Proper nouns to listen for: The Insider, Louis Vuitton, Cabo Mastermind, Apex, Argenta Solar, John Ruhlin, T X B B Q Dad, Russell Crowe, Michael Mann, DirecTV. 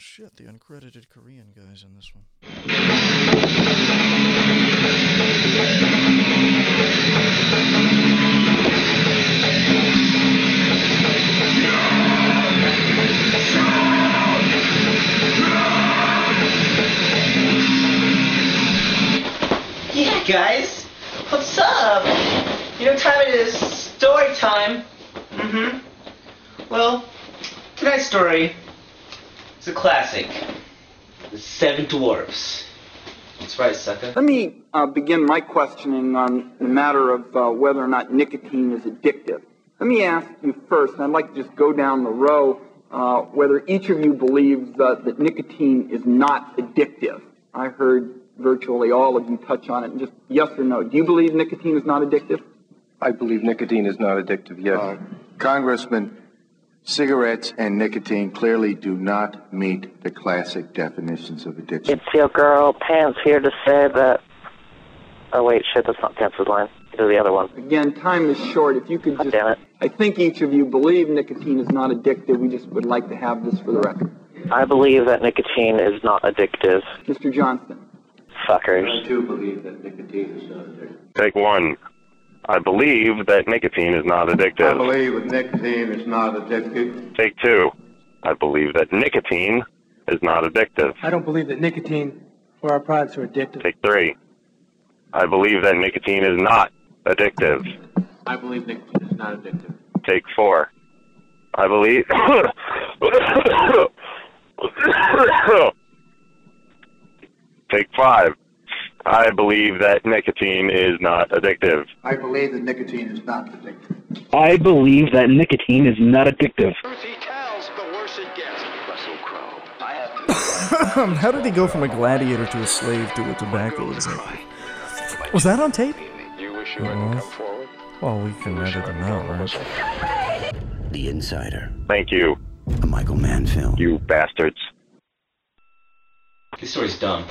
shit, the uncredited Korean guy's in this one. Yeah, guys, what's up? You know what time it is? Story time. Well, tonight's story is a classic. The Seven Dwarfs. That's right, sucker. Let me begin my questioning on the matter of whether or not nicotine is addictive. Let me ask you first, and I'd like to just go down the row, whether each of you believes that nicotine is not addictive. I heard virtually all of you touch on it, and just yes or no. Do you believe nicotine is not addictive? I believe nicotine is not addictive, yes. Congressman, cigarettes and nicotine clearly do not meet the classic definitions of addiction. It's your girl, Pants, here to say that... Oh, wait, shit, that's not Pants' line. It's the other one. Again, time is short. If you could just... Damn it. I think each of you believe nicotine is not addictive. We just would like to have this for the record. I believe that nicotine is not addictive. Mr. Johnston. Fuckers. I too believe that nicotine is not addictive. Take one. I believe that nicotine is not addictive. I believe that nicotine is not addictive. Take two. I believe that nicotine is not addictive. I don't believe that nicotine or our products are addictive. Take three. I believe that nicotine is not addictive. I believe nicotine is not addictive. Take four. I believe... Take five. I believe that nicotine is not addictive. I believe that nicotine is not addictive. I believe that nicotine is not addictive. He tells, the worse it gets. Russell Crowe. I have to... How did he go from a gladiator to a slave to a tobacco executive? Was that on tape? You wish you hadn't come forward? Well, we can edit them out, right? The Insider. Thank you. A Michael Mann film. You bastards. This story's dumb.